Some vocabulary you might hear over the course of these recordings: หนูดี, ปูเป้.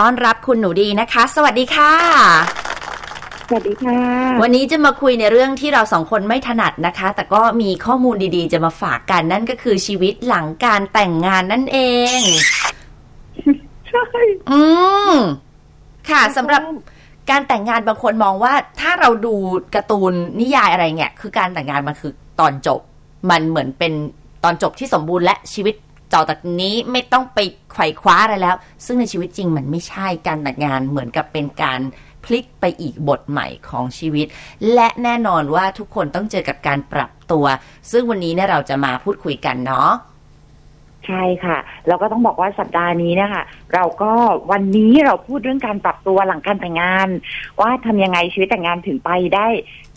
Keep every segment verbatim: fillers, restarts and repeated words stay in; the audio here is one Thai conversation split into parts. ต้อนรับคุณหนูดีนะคะสวัสดีค่ะสวัสดีค่ะวันนี้จะมาคุยในเรื่องที่เราสองคนไม่ถนัดนะคะแต่ก็มีข้อมูลดีๆจะมาฝากกันนั่นก็คือชีวิตหลังการแต่งงานนั่นเองใช่อืมค่ะสำหรับการแต่งงานบางคนมองว่าถ้าเราดูการ์ตูนนิยายอะไรเงี้ยคือการแต่งงานมันคือตอนจบมันเหมือนเป็นตอนจบที่สมบูรณ์และชีวิตต่อจากนี้ไม่ต้องไปไขว่คว้าอะไรแล้วซึ่งในชีวิตจริงมันไม่ใช่การแต่งงานเหมือนกับเป็นการพลิกไปอีกบทใหม่ของชีวิตและแน่นอนว่าทุกคนต้องเจอกับการปรับตัวซึ่งวันนี้เนี่ยเราจะมาพูดคุยกันเนาะใช่ค่ะเราก็ต้องบอกว่าสัปดาห์นี้นะคะเราก็วันนี้เราพูดเรื่องการปรับตัวหลังการแต่งงานว่าทำยังไงชีวิตแต่งงานถึงไปได้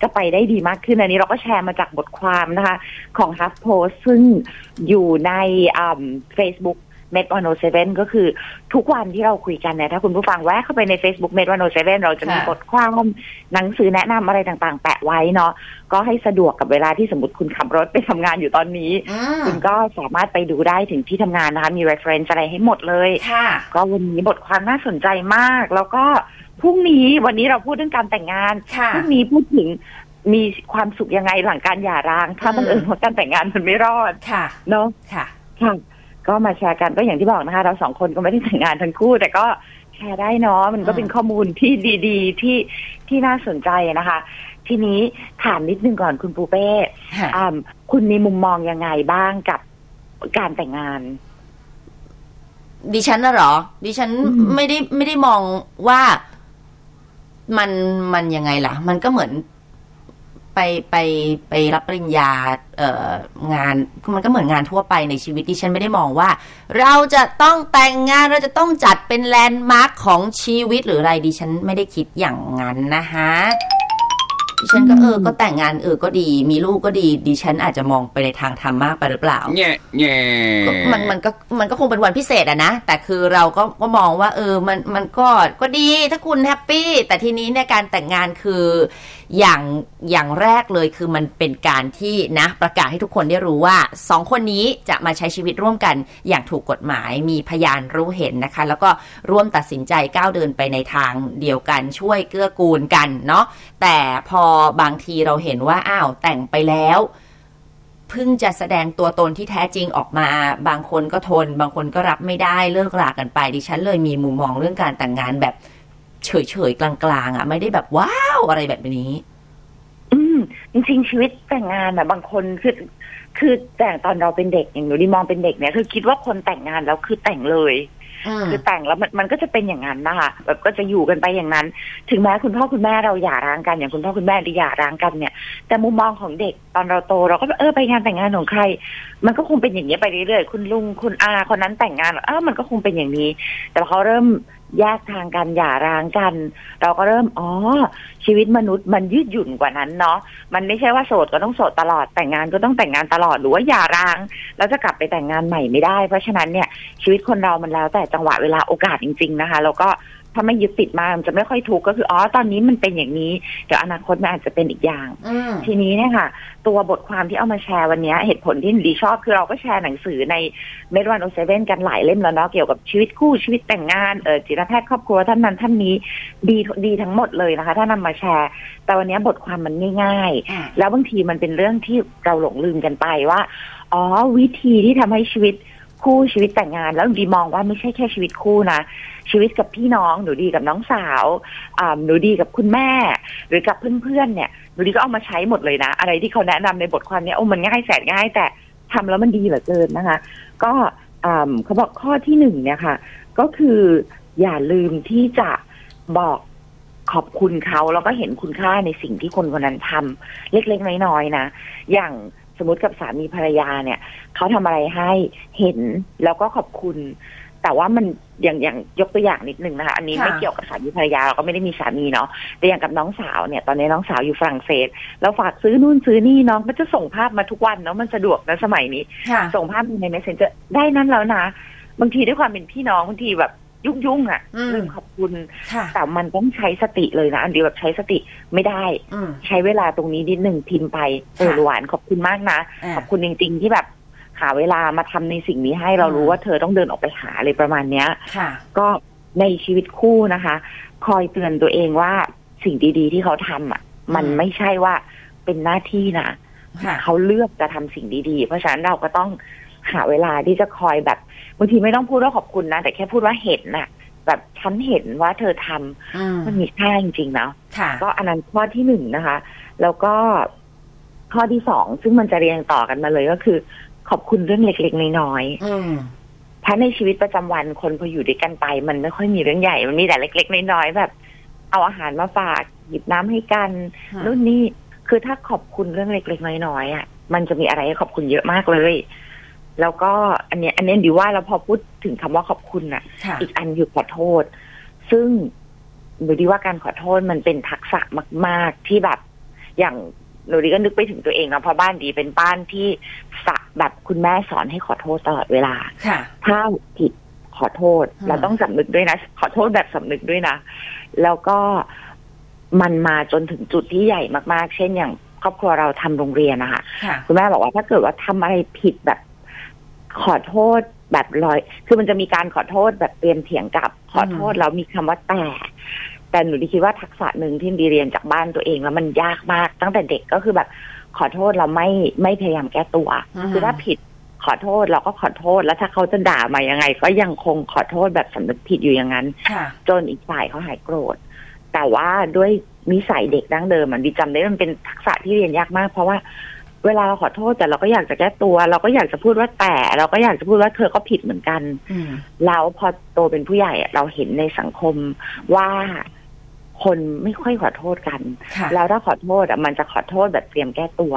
จะไปได้ดีมากขึ้นอันนี้เราก็แชร์มาจากบทความนะคะของ HuffPost ซึ่งอยู่ใน Facebookเมด หนึ่งศูนย์เจ็ดก็คือทุกวันที่เราคุยกันเนี่ยถ้าคุณผู้ฟังแวะเข้าไปใน Facebookเมด หนึ่งศูนย์เจ็ดเราจะมีบทความหนังสือแนะนำอะไรต่างๆแปะไว้เนาะก็ให้สะดวกกับเวลาที่สมมติคุณขับรถไปทำงานอยู่ตอนนี้คุณก็สามารถไปดูได้ถึงที่ทำงานนะคะมี reference อะไรให้หมดเลยก็วันนี้บทความน่าสนใจมากแล้วก็พรุ่งนี้วันนี้เราพูดเรื่องการแต่งงานพรุ่งนี้พูดถึงมีความสุขยังไงหลังการหย่าร้างถ้าบังเอิญว่าการแต่งงานมันไม่รอดเนาะค่ะก็มาแชร์กันก็อย่างที่บอกนะคะเราสองคนก็ไม่ได้แต่งงานทั้งคู่แต่ก็แชร์ได้เนาะมันก็เป็นข้อมูลที่ดีๆที่ที่น่าสนใจนะคะทีนี้ถามนิดนึงก่อนคุณปูเป้คุณมีมุมมองยังไงบ้างกับการแต่งงานดิฉันน่ะหรอดิฉันไม่ได้ไม่ได้มองว่ามันมันยังไงล่ะมันก็เหมือนไปไปไปรับปริญญาเอ่องานมันก็เหมือนงานทั่วไปในชีวิตดิฉันไม่ได้มองว่าเราจะต้องแต่งงานเราจะต้องจัดเป็นแลนด์มาร์คของชีวิตหรืออะไรดิฉันไม่ได้คิดอย่างนั้นนะคะดิฉันก็เออก็แต่งงานเออก็ดีมีลูกก็ดีดิฉันอาจจะมองไปในทางธรรมมากไปหรือเปล่าเนี่ยเนี่ยมันมันก็มันก็คงเป็นวันพิเศษอะนะแต่คือเราก็ก็มองว่าเออมันมันก็ก็ดีถ้าคุณแฮปปี้แต่ทีนี้เนี่ยการแต่งงานคืออย่างอย่างแรกเลยคือมันเป็นการที่นะประกาศให้ทุกคนได้รู้ว่าสองคนนี้จะมาใช้ชีวิตร่วมกันอย่างถูกกฎหมายมีพยานรู้เห็นนะคะแล้วก็ร่วมตัดสินใจก้าวเดินไปในทางเดียวกันช่วยเกื้อกูลกันเนาะแต่พอบางทีเราเห็นว่าอ้าวแต่งไปแล้วเพิ่งจะแสดงตัวตนที่แท้จริงออกมาบางคนก็ทนบางคนก็รับไม่ได้เลิกรากันไปดิฉันเลยมีมุมมองเรื่องการแต่งงานแบบเฉยๆกลางๆอ่ะไม่ได้แบบว้าวอะไรแบบนี้อืมจริงๆชีวิตแต่งงานอ่ะบางคนคือคือแต่งตอนเราเป็นเด็กอย่างหนูดิมองเป็นเด็กเนี่ยคือคิดว่าคนแต่งงานแล้วคือแต่งเลยคือแต่งแล้วมันมันก็จะเป็นอย่างนั้นนะคะแบบก็จะอยู่กันไปอย่างนั้นถึงแม้คุณพ่อคุณแม่เราหย่าร้างกันอย่างคุณพ่อคุณแม่ที่หย่าร้างกันเนี่ยแต่มุมมองของเด็กตอนเราโตเราก็เออไปงานแต่งงานของใครมันก็คงเป็นอย่างนี้ไปเรื่อยๆคุณลุงคุณอาคนนั้นแต่งงานเออมันก็คงเป็นอย่างนี้แต่เขาเริ่มแยกทางกันหย่าร้างกันเราก็เริ่มอ๋อชีวิตมนุษย์มันยืดหยุ่นกว่านั้นเนาะมันไม่ใช่ว่าโสดก็ต้องโสดตลอดแต่งงานก็ต้องแต่งงานตลอดหรือว่าหย่าร้างแล้วจะกลับไปแต่งงานใหม่ไม่ได้เพราะฉะนั้นเนี่ยชีวิตคนเรามันแล้วแต่จังหวะเวลาโอกาสจริงๆนะคะแล้วก็ถ้าไม่ยึดติดมามันจะไม่ค่อยทุกข์ก็คืออ๋อตอนนี้มันเป็นอย่างนี้เดี๋ยวอนาคตมันอาจจะเป็นอีกอย่างทีนี้เนี่ยค่ะตัวบทความที่เอามาแชร์วันนี้เหตุผลที่ดีชอบคือเราก็แชร์หนังสือในเมดวันโอเซเว่นกันหลายเล่มแล้วเนาะเกี่ยวกับชีวิตคู่ชีวิตแต่งงานเออจิตแพทย์ครอบครัวท่านนั้นท่านนี้ดีดีทั้งหมดเลยนะคะถ้านำมาแชร์แต่วันนี้บทความมันง่ายๆแล้วบางทีมันเป็นเรื่องที่เราหลงลืมกันไปว่าอ๋อวิธีที่ทำให้ชีวิตคู่ชีวิตแต่งงานแล้วดีมองว่าไม่ใช่แค่ชีวิตคู่นะชีวิตกับพี่น้องหนูดีกับน้องสาวหนูดีกับคุณแม่หรือกับเพื่อนๆ เนี่ยหนูดีก็เอามาใช้หมดเลยนะอะไรที่เขาแนะนำในบทความนี้โอ้มันง่ายแสนง่ายแต่ทำแล้วมันดีเหลือเกินนะคะก็เขาบอกข้อที่หนึ่งเนี่ยค่ะก็คืออย่าลืมที่จะบอกขอบคุณเขาแล้วก็เห็นคุณค่าในสิ่งที่คนคนนั้นทำเล็กๆน้อยๆนะอย่างสมมติกับสามีภรรยาเนี่ยเขาทำอะไรให้เห็นแล้วก็ขอบคุณแต่ว่ามันอย่างอย่างยกตัวอย่างนิดนึงนะคะอันนี้ไม่เกี่ยวกับสามีภรรยาเราก็ไม่ได้มีสามีเนาะแต่อย่างกับน้องสาวเนี่ยตอนนี้น้องสาวอยู่ฝรั่งเศสเราฝากซื้อนู่นซื้อนี่น้องมันจะส่งภาพมาทุกวันเนาะมันสะดวกนะสมัยนี้ส่งภาพใน Messenger ได้นั่นแล้วนะบางทีด้วยความเป็นพี่น้องบางทีแบบยุ่งๆอ่ะลืมขอบคุณแต่มันต้องใช้สติเลยนะอันเดียวแบบใช้สติไม่ได้ใช้เวลาตรงนี้นิดนึงพิมพ์ไปเออหวานขอบคุณมากนะขอบคุณจริงๆที่แบบหาเวลามาทำในสิ่งนี้ให้เรารู้ว่าเธอต้องเดินออกไปหาอะไรประมาณเนี้ยก็ ในชีวิตคู่นะคะคอยเตือนตัวเองว่าสิ่งดีๆที่เขาทำอ่ะมันไม่ใช่ว่าเป็นหน้าที่นะเขาเลือกจะทำสิ่งดีๆเพราะฉะนั้นเราก็ต้องหาเวลาที่จะคอยแบบบางทีไม่ต้องพูดว่าขอบคุณนะแต่แค่พูดว่าเห็นน่ะแบบฉันเห็นว่าเธอทำมันมีค่าจริงๆนะก็อันนั้นข้อที่หนึ่งนะคะแล้วก็ข้อที่สองซึ่งมันจะเรียงต่อกันมาเลยก็คือขอบคุณเรื่องเล็กๆน้อยๆเพราะในชีวิตประจำวันคนพออยู่ด้วยกันไปมันไม่ค่อยมีเรื่องใหญ่มันมีแต่เล็กๆน้อยๆแบบเอาอาหารมาฝากหยิบน้ำให้กันนู่นนี่คือถ้าขอบคุณเรื่องเล็กๆน้อยๆอ่ะมันจะมีอะไรให้ขอบคุณเยอะมากเลยแล้วก็อันเนี้ยอันเนี้ยดิว่าเราพอพูดถึงคำว่าขอบคุณอ่ะอีกอันอยู่ขอโทษซึ่งหนูดิว่าการขอโทษมันเป็นทักษะมากๆที่แบบอย่างหนูดิก็นึกไปถึงตัวเองนะเพราะบ้านดีเป็นบ้านที่สะแบบคุณแม่สอนให้ขอโทษตลอดเวลาถ้าผิดขอโทษเราต้องสำนึกด้วยนะขอโทษแบบสำนึกด้วยนะแล้วก็มันมาจนถึงจุดที่ใหญ่มากๆเช่นอย่างครอบครัวเราทำโรงเรียนนะคะคุณแม่บอกว่าถ้าเกิดว่าทำอะไรผิดแบบขอโทษแบบลอยคือมันจะมีการขอโทษแบบเตรียมเถียงกับขอโทษแล้วมีคำว่าแต่แต่หนูดิคิดว่าทักษะหนึ่งที่ดีเรียนจากบ้านตัวเองแล้วมันยากมากตั้งแต่เด็กก็คือแบบขอโทษเราไม่ไม่พยายามแก้ตัวคือถ้าผิดขอโทษเราก็ขอโทษแล้วถ้าเขาจะด่ามายังไงก็ยังคงขอโทษแบบสำนึกผิดอยู่อย่างนั้นจนอีกฝ่ายเขาหายโกรธแต่ว่าด้วยนิสัยเด็กดั้งเดิมมันดิจำได้มันเป็นทักษะที่เรียนยากมากเพราะว่าเวลาเราขอโทษแต่เราก็อยากจะแก้ตัวเราก็อยากจะพูดว่าแต่เราก็อยากจะพูดว่าเธอก็ผิดเหมือนกันแล้วพอโตเป็นผู้ใหญ่เราเห็นในสังคมว่าคนไม่ค่อยขอโทษกันแล้วถ้าขอโทษมันจะขอโทษแบบเตรียมแก้ตัว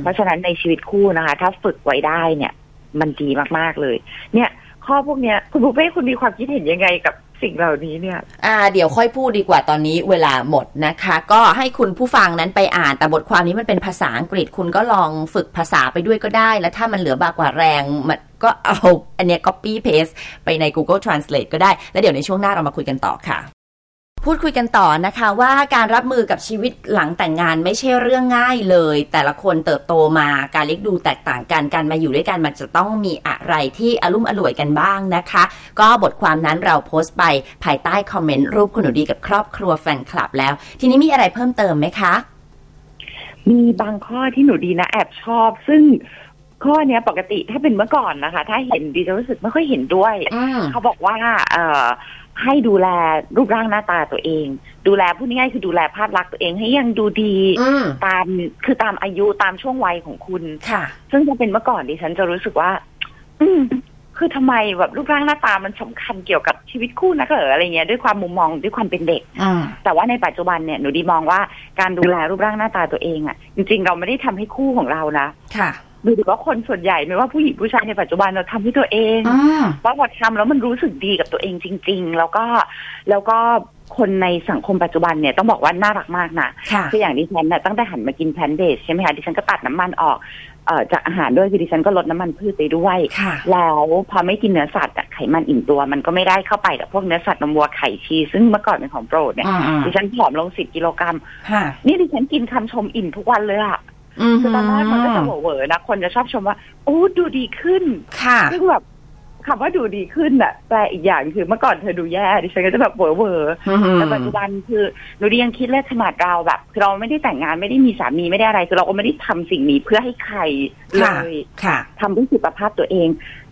เพราะฉะนั้นในชีวิตคู่นะคะถ้าฝึกไว้ได้เนี่ยมันดีมากๆเลยเนี่ยข้อพวกเนี้ยคุณบุฟเฟ่คุณมีความคิดเห็นยังไงกับสิ่งเหล่านี้เนี่ยอ่าเดี๋ยวค่อยพูดดีกว่าตอนนี้เวลาหมดนะคะก็ให้คุณผู้ฟังนั้นไปอ่านแต่บทความนี้มันเป็นภาษาอังกฤษคุณก็ลองฝึกภาษาไปด้วยก็ได้และถ้ามันเหลือบากกว่าแรงมันก็เอาอันเนี้ย copy paste ไปใน Google Translate ก็ได้แล้วเดี๋ยวในช่วงหน้าเรามาคุยกันต่อค่ะพูดคุยกันต่อนะคะว่าการรับมือกับชีวิตหลังแต่งงานไม่ใช่เรื่องง่ายเลยแต่ละคนเติบโตมาการเลี้ยงดูแตกต่างกันการมาอยู่ด้วยกันมันจะต้องมีอะไรที่อลุ่มอล่วยกันบ้างนะคะก็บทความนั้นเราโพสต์ไปภายใต้คอมเมนต์รูปคุณหนูดีกับครอบครัวแฟนคลับแล้วทีนี้มีอะไรเพิ่มเติมไหมคะมีบางข้อที่หนูดีนะแอบชอบซึ่งข้อนี้ปกติถ้าเป็นเมื่อก่อนนะคะถ้าเห็นดีจะรู้สึกไม่ค่อยเห็นด้วยเขาบอกว่าเอ่อให้ดูแลรูปร่างหน้าตาตัวเองดูแลพูดง่ายๆคือดูแลภาพลักษณ์ตัวเองให้ยังดูดีตามคือตามอายุตามช่วงวัยของคุณค่ะซึ่งถ้าเป็นเมื่อก่อนดิฉันจะรู้สึกว่าคือทำไมแบบรูปร่างหน้าตามันสำคัญเกี่ยวกับชีวิตคู่นะเหรออะไรเงี้ยด้วยความมุมมองด้วยความเป็นเด็กแต่ว่าในปัจจุบันเนี่ยหนูดีมองว่าการดูแลรูปร่างหน้าตาตัวเองอ่ะจริงๆเราไม่ได้ทำให้คู่ของเรานะค่ะดูดูว่าคนส่วนใหญ่ไม่ว่าผู้หญิงผู้ชายในปัจจุบันเราทำให้ตัวเองว่าพอทำแล้วมันรู้สึกดีกับตัวเองจริงๆแล้วก็แล้วก็คนในสังคมปัจจุบันเนี่ยต้องบอกว่าน่ารักมากนะคืออย่างดิฉันเนี่ยตั้งแต่หันมากินแพลนท์เบสใช่ไหมคะดิฉันก็ตัดน้ำมันออกเอ่อจากอาหารด้วยคือดิฉันก็ลดน้ำมันพืชไปด้วยแล้วพอไม่กินเนื้อสัตว์ไขมันอิ่มตัวมันก็ไม่ได้เข้าไปกับพวกเนื้อสัตว์นมวัวไข่ชีสซึ่งเมื่อก่อนเป็นของโปรดเนี่ยดิฉันผอมลงสิบกิโลกรัมนี่ดิฉันกินคำชมอิ่มทุกวันเลยอะคือตอนแรกมันก็จะโหวอนะคนจะชอบชมว่าโอ้ดูดีขึ้นค่ะซึ่งแบบคำว่าดูดีขึ้นอะแต่อีกอย่างคือเมื่อก่อนเธอดูแย่ดิฉันก็จะแบบโหวอแต่ปัจจุบันคือหนูดียังคิดเลยขนาดเราแบบคือเราไม่ได้แต่งงานไม่ได้มีสามีไม่ได้อะไรคือเราก็ไม่ได้ทำสิ่งนี้เพื่อให้ใครเลยทำเพื่อสุขภาพตัวเอง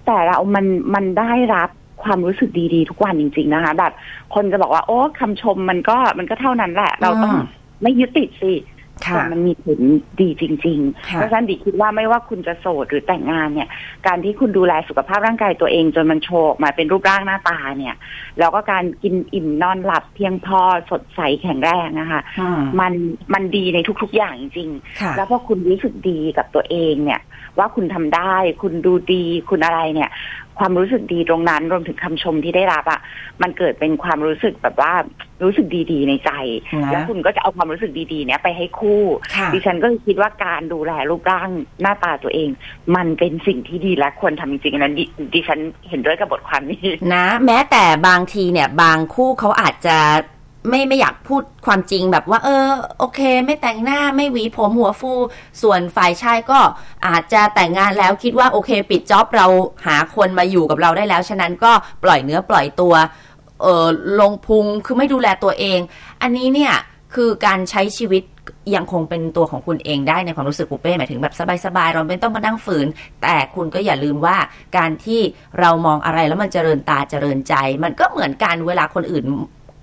แต่เรามันมันได้รับความรู้สึกดีๆทุกวันจริงๆนะคะแบบคนจะบอกว่าโอ้คำชมมันก็มันก็เท่านั้นแหละเราต้องไม่ยึดติดสิแต่มันมีผลดีจริงๆเพราะฉะนั้นดิคิดว่าไม่ว่าคุณจะโสดหรือแต่งงานเนี่ยการที่คุณดูแลสุขภาพร่างกายตัวเองจนมันโชว์ออกมาเป็นรูปร่างหน้าตาเนี่ยแล้วก็การกินอิ่มนอนหลับเพียงพอสดใสแข็งแรงนะคะมันมันดีในทุกๆอย่างจริงๆแล้วพอคุณรู้สึกดีกับตัวเองเนี่ยว่าคุณทำได้คุณดูดีคุณอะไรเนี่ยความรู้สึกดีตรงนั้นรวมถึงคำชมที่ได้รับอ่ะมันเกิดเป็นความรู้สึกแบบว่ารู้สึกดีๆในใจแล้วคุณก็จะเอาความรู้สึกดีๆเนี้ยไปให้คู่ดิฉันก็คิดว่าการดูแลรูปร่างหน้าตาตัวเองมันเป็นสิ่งที่ดีและควรทำจริงๆนั้นดิฉันเห็นด้วยกับบทความนี้นะแม้แต่บางทีเนี่ยบางคู่เขาอาจจะไม่ไม่อยากพูดความจริงแบบว่าเออโอเคไม่แต่งหน้าไม่หวีผมหัวฟูส่วนฝ่ายชายก็อาจจะแต่งงานแล้วคิดว่าโอเคปิดจ็อบเราหาคนมาอยู่กับเราได้แล้วฉะนั้นก็ปล่อยเนื้อปล่อยตัว เอ่อลงพุงคือไม่ดูแลตัวเองอันนี้เนี่ยคือการใช้ชีวิตยังคงเป็นตัวของคุณเองได้ในความรู้สึกปูเป้หมายถึงแบบสบายๆเราไม่ต้องมานั่งฝืนแต่คุณก็อย่าลืมว่าการที่เรามองอะไรแล้วมันเจริญตาเจริญใจมันก็เหมือนกันเวลาคนอื่น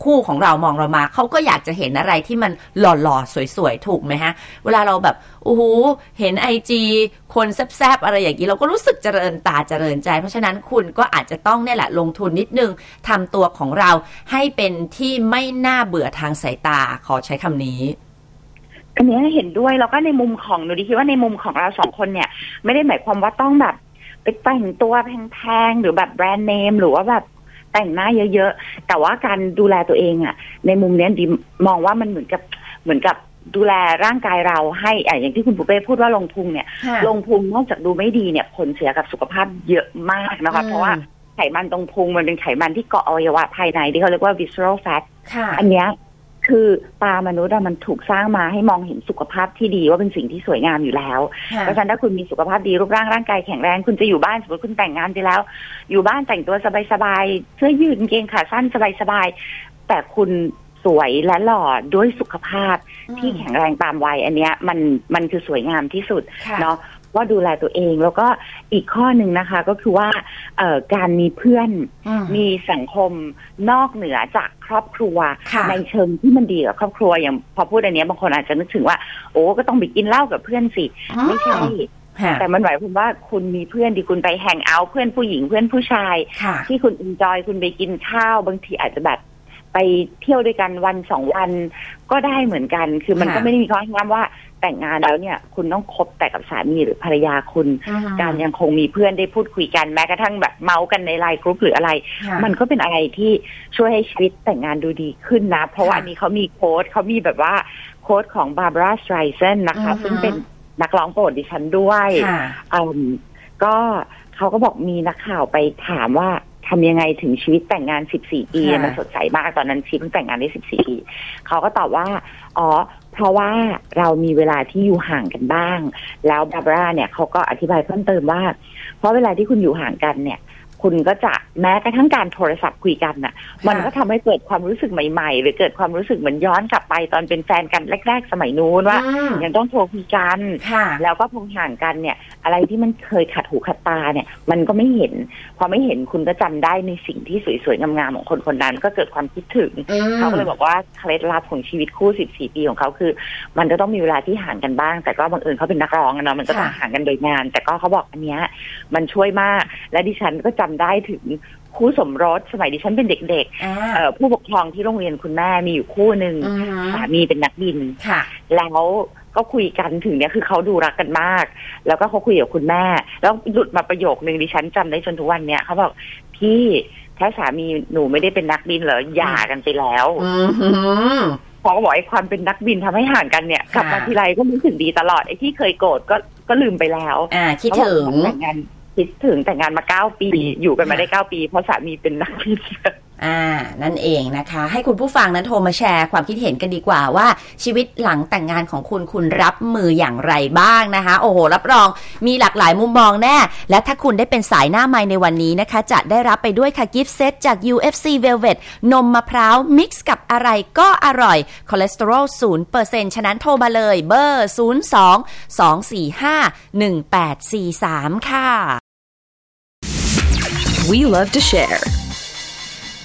คู่ของเรามองเรามาเขาก็อยากจะเห็นอะไรที่มันหล่อๆสวยๆถูกไหมฮะเวลาเราแบบโอ้โหเห็น ไอ จี คนแซ่บๆอะไรอย่างนี้เราก็รู้สึกเจริญตาเจริญใจเพราะฉะนั้นคุณก็อาจจะต้องเนี่ยแหละลงทุนนิดนึงทำตัวของเราให้เป็นที่ไม่น่าเบื่อทางสายตาขอใช้คำนี้อันนี้เห็นด้วยแล้วก็ในมุมของหนูดิคิดว่าในมุมของเราสองคนเนี่ยไม่ได้หมายความว่าต้องแบบไปแต่งตัวแพงๆหรือแบบแบรนด์เนมหรือว่าแบบแต่งหน้าเยอะๆแต่ว่าการดูแลตัวเองอ่ะในมุมนี้ดิมองว่ามันเหมือนกับเหมือนกับดูแลร่างกายเราให้อ่ะอย่างที่คุณปูเป้พูดว่าลงพุงเนี่ยลงพุงนอกจากดูไม่ดีเนี่ยผลเสียกับสุขภาพเยอะมากนะคะเพราะว่าไขมันตรงพุงมันเป็นไขมันที่เกาะอวัยวะภายในที่เขาเรียกว่า visceral fat อันเนี้ยคือตามนุษย์มันถูกสร้างมาให้มองเห็นสุขภาพที่ดีว่าเป็นสิ่งที่สวยงามอยู่แล้วเพราะฉะนั้นถ้าคุณมีสุขภาพดีรูปร่างร่างกายแข็งแรงคุณจะอยู่บ้านสมมติคุณแต่งงานไปแล้วอยู่บ้านแต่งตัวสบายๆเสื้อยืดกางเกงขาสั้นสบายๆแต่คุณสวยและหล่อด้วยสุขภาพที่แข็งแรงตามวัยอันเนี้ยมันมันคือสวยงามที่สุดเนาะว่าดูแลตัวเองแล้วก็อีกข้อหนึ่งนะคะก็คือว่าการมีเพื่อนมีสังคมนอกเหนือจากครอบครัวในเชิงที่มันดีกับครอบครัวอย่างพอพูดอันนี้บางคนอาจจะนึกถึงว่าโอ้ก็ต้องไปกินเหล้ากับเพื่อนสิไม่ใช่แต่มันหมายความว่าคุณมีเพื่อนที่คุณไปแฮงเอาท์เพื่อนผู้หญิงเพื่อนผู้ชายที่คุณอินจอยคุณไปกินข้าวบางทีอาจจะแบบไปเที่ยวด้วยกันวันสองวันก็ได้เหมือนกันคือมันก็ไม่ได้มีข้อห้ามว่าแต่งงานแล้วเนี่ยคุณต้องคบแต่กับสามีหรือภรรยาคุณการยังคงมีเพื่อนได้พูดคุยกันแม้กระทั่งแบบเมากันในไลน์กรุ๊ปหรืออะไรมันก็เป็นอะไรที่ช่วยให้ชีวิตแต่งงานดูดีขึ้นนะเพราะว่าอันนี้เขามีโค้ดเขามีแบบว่าโค้ดของ Barbra Streisand นะคะซึ่งเป็นนักร้องโปรดดิฉันด้วยก็เขาก็บอกมีนักข่าวไปถามว่าทำยังไงถึงชีวิตแต่งงานสิบสี่ปีมันสดใสมากตอนนั้นชีวิตเพิ่งแต่งงานได้สิบสี่ปีเขาก็ตอบว่าอ๋อเพราะว่าเรามีเวลาที่อยู่ห่างกันบ้างแล้วบาร์บาร่าเนี่ยเขาก็อธิบายเพิ่มเติมว่าเพราะเวลาที่คุณอยู่ห่างกันเนี่ยคุณก็จะแม้กระทั่งการโทรศัพท์คุยกันน่ะมันก็ทำให้เกิดความรู้สึกใหม่ๆหรือเกิดความรู้สึกเหมือนย้อนกลับไปตอนเป็นแฟนกันแรกๆสมัยนู้นว่ายังต้องโทรคุยกันแล้วก็พอห่างกันเนี่ยอะไรที่มันเคยขัดหูขัดตาเนี่ยมันก็ไม่เห็นพอไม่เห็นคุณก็จำได้ในสิ่งที่สวยๆงามๆของคนคนนั้นก็เกิดความคิดถึงเขาก็เลยบอกว่าเคล็ดลับของชีวิตคู่สิบสี่ปีของเขาคือมันจะต้องมีเวลาที่ห่างกันบ้างแต่ก็บางเอิญเขาเป็นนักร้องเนาะมันก็ต้องห่างกันโดยงานแต่ก็เขาบอกอันเนี้ยมันช่วยมากและดิฉันก็จำได้ถึงคู่สมรสสมัยดิฉันเป็นเด็กๆผู้ปกครองที่โรงเรียนคุณแม่มีอยู่คู่หนึ่งสามีเป็นนักบินแล้วก็คุยกันถึงเนี้ยคือเขาดูรักกันมากแล้วก็เขาคุยกับคุณแม่แล้วหลุดมาประโยคนึงดิฉันจำได้จนทุกวันเนี้ยเขาบอกพี่ถ้าสามีหนูไม่ได้เป็นนักบินเหรอหย่ากันไปแล้วพอบอกไอ้ความเป็นนักบินทำให้ห่างกันเนี่ยกลับมาทีไรก็รู้สึกดีตลอดไอ้ที่เคยโกรธก็ก็ลืมไปแล้วคิดถึงคิดถึงแต่งงานมาเก้าปีอยู่กันมาได้เก้าปีเพราะสามีเป็นนักบินอ่านั่นเองนะคะให้คุณผู้ฟังนั้นโทรมาแชร์ความคิดเห็นกันดีกว่าว่าชีวิตหลังแต่งงานของคุณคุณรับมืออย่างไรบ้างนะคะโอ้โหรับรองมีหลากหลายมุมมองแน่และถ้าคุณได้เป็นสายหน้าไมค์ในวันนี้นะคะจะได้รับไปด้วยค่ะกิฟต์เซตจาก ยู เอฟ ซี Velvet นมมะพร้าวมิกซ์กับอะไรก็อร่อยคอเลสเตอรอล ศูนย์เปอร์เซ็นต์ ฉะนั้นโทรมาเลยเบอร์ศูนย์ สอง สอง สี่ ห้า หนึ่ง แปด สี่ สามค่ะ We love to share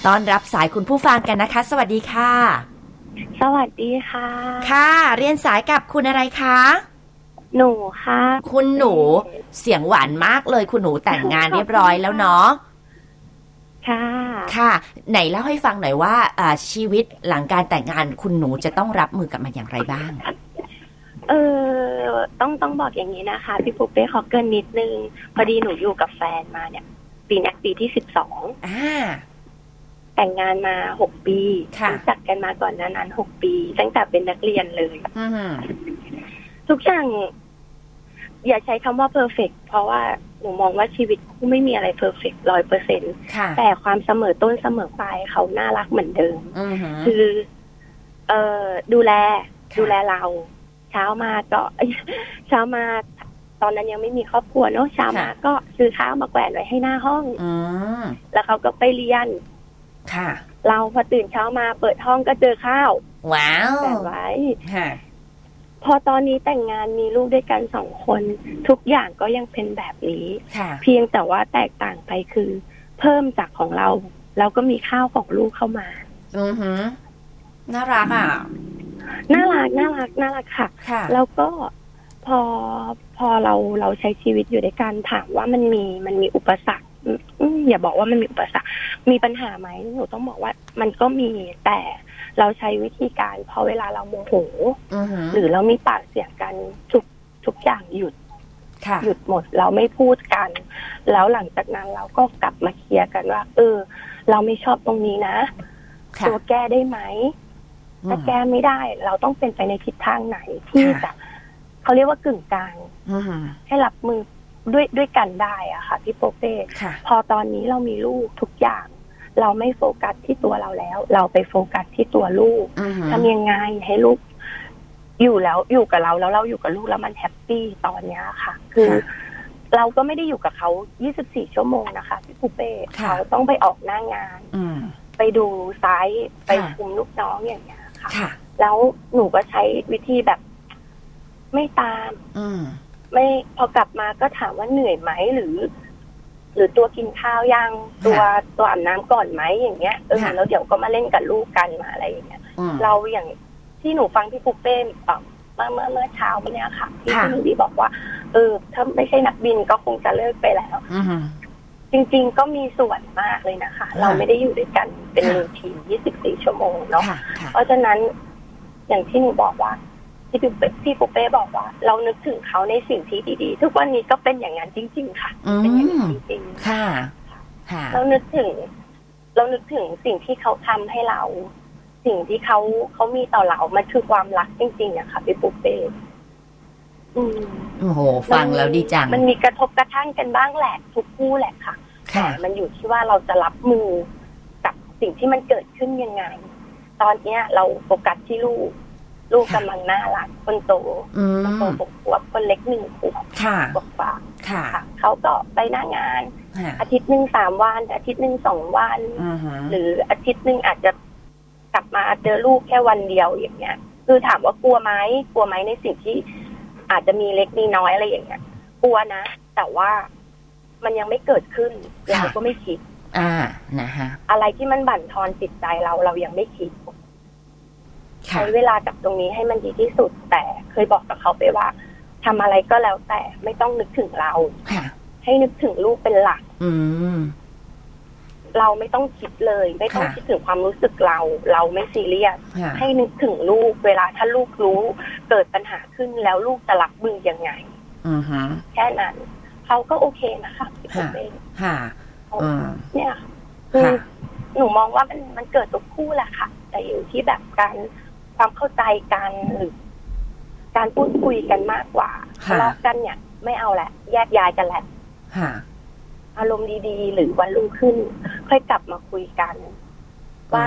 ตอนรับสายคุณผู้ฟังกันนะคะสวัสดีค่ะสวัสดีค่ะค่ะเรียนสายกับคุณอะไรคะหนูค่ะคุณหนูเสียงหวานมากเลยคุณหนูแต่งงานเรียบร้อยแล้วเนาะค่ะค่ะไหนเล่าให้ฟังหน่อยว่าชีวิตหลังการแต่งงานคุณหนูจะต้องรับมือกับมันอย่างไรบ้างเออต้องต้องบอกอย่างนี้นะคะพี่ปุ๊บเป้ขอเกินนิดนึงพอดีหนูอยู่กับแฟนมาเนี่ยปีนี้ปีที่สิบสองอ่าแต่งงานมาหกปีรู้จักกันมาก่อนนั้นนั้นหกปีตั้งแต่เป็นนักเรียนเลยทุกอย่างอย่าใช้คำว่าเพอร์เฟกต์เพราะว่าหนูมองว่าชีวิตคู่ไม่มีอะไรเพอร์เฟกต์ หนึ่งร้อยเปอร์เซ็นต์ แต่ความเสมอต้นเสมอปลายเขาน่ารักเหมือนเดิมคือเอ่อดูแลดูแลเราเช้ามาก็เช้ามาตอนนั้นยังไม่มีครอบครัวเนาะเช้ามาก็ซื้อข้าวมาแกว่งไว้ให้หน้าห้องแล้วเขาก็ไปเรียน ค่ะเราพอตื่นเช้ามาเปิดห้องก็เจอข้าวว้าวแต่ไว้ค่ะพอตอนนี้แต่งงานมีลูกด้วยกันสองคนทุกอย่างก็ยังเป็นแบบนี้เพียงแต่ว่าแตกต่างไปคือเพิ่มจากของเราเราก็มีข้าวของลูกเข้ามาอือหือน่ารักอ่ะน่ารักน่ารักน่ารักค่ะแล้วก็พอพอเราเราใช้ชีวิตอยู่ด้วยกันถามว่ามันมีมันมีอุปสรรคอย่าบอกว่ามันมีอุปสรรคมีปัญหาไหมหนูต้องบอกว่ามันก็มีแต่เราใช้วิธีการพอเวลาเราโมโหหรือเรามีปากเสียงกันทุกทุกอย่างหยุดหยุดหมดเราไม่พูดกันแล้วหลังจากนั้นเราก็กลับมาเคลียร์กันว่าเออเราไม่ชอบตรงนี้นะตัวแก้ได้ไหมถ้าแก้ไม่ได้เราต้องเป็นไปในทิศทางไหนที่จะเขาเรียกว่ากึ่งกลางให้รับมือด้วยด้วยกันได้อะค่ะพี่โปเป้พอตอนนี้เรามีลูกทุกอย่างเราไม่โฟกัสที่ตัวเราแล้วเราไปโฟกัสที่ตัวลูกทำยังไงให้ลูกอยู่แล้วอยู่กับเราแล้วเราอยู่กับลูกแล้วมันแฮปปี้ตอนนี้ค่ะคือเราก็ไม่ได้อยู่กับเขายี่สิบสี่ชั่วโมงนะคะพี่ปูเป้เขาต้องไปออกหน้างานไปดูไซต์ไปคุมลูกน้องอย่างเงี้ยค่ะแล้วหนูก็ใช้วิธีแบบไม่ตามไม่พอกลับมาก็ถามว่าเหนื่อยไหมหรือหรือตัวกินข้าวยังตัวตัวอาบน้ำก่อนไหมอย่างเงี้ยเออแล้วเดี๋ยวก็มาเล่นกับลูกกันมาอะไรอย่างเงี้ยเราอย่างที่หนูฟังพี่ปูเป้เมื่อเมื่อเมื่อเช้าวันนี้ค่ะที่พี่หนูดีบอกว่าเออถ้าไม่ใช่นักบินก็คงจะเลิกไปแล้วจริงๆก็มีส่วนมากเลยนะคะเราไม่ได้อยู่ด้วยกันเป็นรูทีนยี่สิบสี่ชั่วโมงเนาะเพราะฉะนั้นอย่างที่หนูบอกว่าที่พี่ปูเป้บอกว่าเรานึกถึงเขาในสิ่งที่ดีๆทุกวันนี้ก็เป็นอย่างนั้นจริงๆค่ะเป็นอย่างนั้นจริงๆค่ะเรานึกถึงเรานึกถึงสิ่งที่เขาทำให้เราสิ่งที่เขาเขามีต่อเรามันคือความรักจริงๆอะค่ะพี่ปูเป้โอ้โหฟังแล้วดีจังมันมีกระทบกระทั่งกันบ้างแหละทุกคู่แหละค่ะแต่มันอยู่ที่ว่าเราจะรับมือกับสิ่งที่มันเกิดขึ้นยังไงตอนเนี้ยเราโฟกัสที่ลูกลูกกำลังน่ารักคนโตคนโตหกขวบคนเล็กหนึ่งขวบกว่าๆเขาก็ไปหน้างานอาทิตย์หนึ่งสามวันอาทิตย์หนึ่งสองวันหรืออาทิตย์หนึ่งอาจจะกลับมาเจอลูกแค่วันเดียวอย่างเงี้ยคือถามว่ากลัวไหมกลัวไหมในสิ่งที่อาจจะมีเล็กมีน้อยอะไรอย่างเงี้ยกลัวนะแต่ว่ามันยังไม่เกิดขึ้นเราก็ไม่คิดอ่านะคะอะไรที่มันบั่นทอนจิตใจเราเรายังไม่คิดใช้เวลากับตรงนี้ให้มันดีที่สุดแต่เคยบอกกับเขาไปว่าทำอะไรก็แล้วแต่ไม่ต้องนึกถึงเราให้นึกถึงลูกเป็นหลักเราไม่ต้องคิดเลยไม่ต้องคิดถึงความรู้สึกเราเราไม่ซีเรียสให้นึกถึงลูกเวลาถ้าลูกรู้เกิดปัญหาขึ้นแล้วลูกจะรับมือยังไงแค่นั้นเขาก็โอเคนะคะคุณเองเนี่ยคือหนูมองว่ามันมันเกิดทุกคู่แหละค่ะแต่อยู่ที่แบบการความเข้าใจกันหรือการพูดคุยกันมากกว่าทะเลาะกันเนี่ยไม่เอาแหละแยกย้ายกันแหละอารมณ์ดีๆหรือวันรุ่งขึ้นค่อยกลับมาคุยกันว่า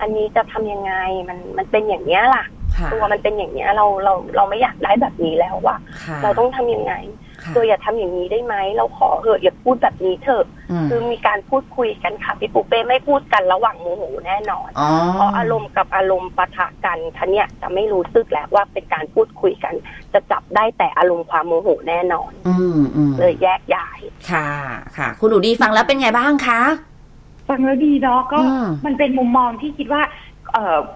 อันนี้จะทำยังไงมันมันเป็นอย่างเนี้ยล่ะตัวมันเป็นอย่างเนี้ยเราเราเราไม่อยากได้แบบนี้แล้วว่าเราต้องทำยังไงตัวอย่าทำอย่างนี้ได้ไหมเราขอเถอะอย่าพูดแบบนี้เถอะคือมีการพูดคุยกันค่ะพี่ปูเป้ไม่พูดกันระหว่างโมโหแน่นอนเพราะอารมณ์กับอารมณ์ปะทะกันท่านเนี่ยจะไม่รู้สึกแล้วว่าเป็นการพูดคุยกันจะจับได้แต่อารมณ์ความโมโหแน่นอนเลยแยกย้ายค่ะค่ะคุณดูดีฟังแล้วเป็นไงบ้างคะฟังแล้วดีเนาะก็มันเป็นมุมมองที่คิดว่า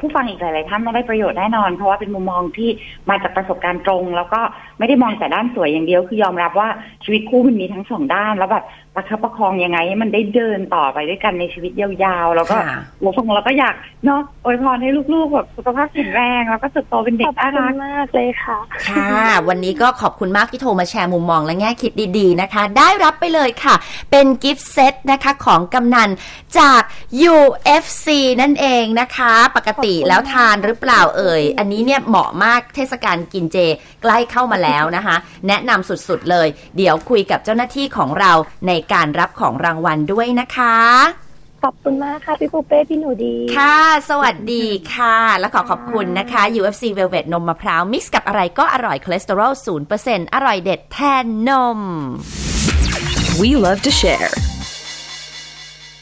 ผู้ฟังอีกหลายๆท่านต้องได้ประโยชน์แน่นอนเพราะว่าเป็นมุมมองที่มาจากประสบการณ์ตรงแล้วก็ไม่ได้มองแต่ด้านสวยอย่างเดียวคือยอมรับว่าชีวิตคู่มันมีทั้งสองด้านแล้วแบบประคับประคองยังไงให้มันได้เดินต่อไปด้วยกันในชีวิตยาวๆแล้วก็หนูฟังแล้วก็อยากเนาะอวยพรให้ลูกๆแบบสุขภาพแข็งแรงแล้วก็เติบโตเป็นเด็กน่ารักมากเลยค่ะค่ะวันนี้ก็ขอบคุณมากที่โทรมาแชร์มุมมองและแง่คิดดีๆนะคะได้รับไปเลยค่ะเป็นกิฟต์เซตนะคะของกำนันจาก ยู เอฟ ซี นั่นเองนะคะปกติแล้วทานหรือเปล่าเอ่ยอันนี้เนี่ยเหมาะมากเทศกาลกินเจใกล้เข้ามาแล้วนะคะแนะนำสุดๆเลยเดี๋ยวคุยกับเจ้าหน้าที่ของเราในการรับของรางวัลด้วยนะคะขอบคุณมากค่ะพี่ปูเป้พี่หนูดีค่ะสวัสดีค่ะและขอขอบคุณนะคะ ยู เอฟ ซี Velvet นมมะพร้าวมิกซ์กับอะไรก็อร่อยคอเลสเตอรอล ศูนย์เปอร์เซ็นต์ อร่อยเด็ดแทนนม We love to share